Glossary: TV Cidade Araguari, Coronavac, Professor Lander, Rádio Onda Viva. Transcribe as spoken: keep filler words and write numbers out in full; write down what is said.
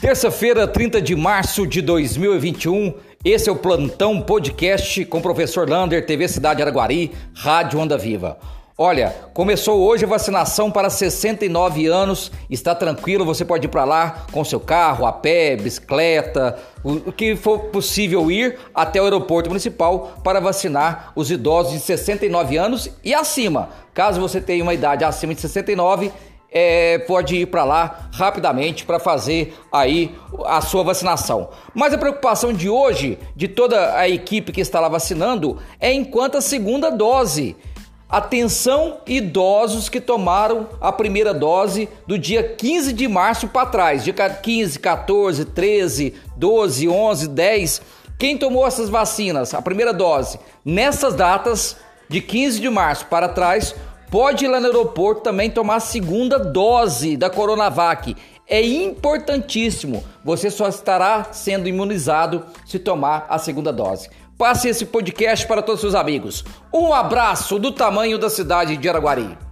Terça-feira, trinta de março de dois mil e vinte e um, esse é o Plantão Podcast com o Professor Lander, T V Cidade Araguari, Rádio Onda Viva. Olha, começou hoje a vacinação para sessenta e nove anos, está tranquilo, você pode ir para lá com seu carro, a pé, bicicleta, o que for possível ir até o aeroporto municipal para vacinar os idosos de sessenta e nove anos e acima. Caso você tenha uma idade acima de sessenta e nove, É, pode ir para lá rapidamente para fazer aí a sua vacinação. Mas a preocupação de hoje, de toda a equipe que está lá vacinando, é enquanto a segunda dose. Atenção, idosos que tomaram a primeira dose do dia quinze de março para trás, dia quinze, quatorze, treze, doze, onze, dez. Quem tomou essas vacinas, a primeira dose, nessas datas de quinze de março para trás, pode ir lá no aeroporto também tomar a segunda dose da Coronavac. É importantíssimo. Você só estará sendo imunizado se tomar a segunda dose. Passe esse podcast para todos os seus amigos. Um abraço do tamanho da cidade de Araguari.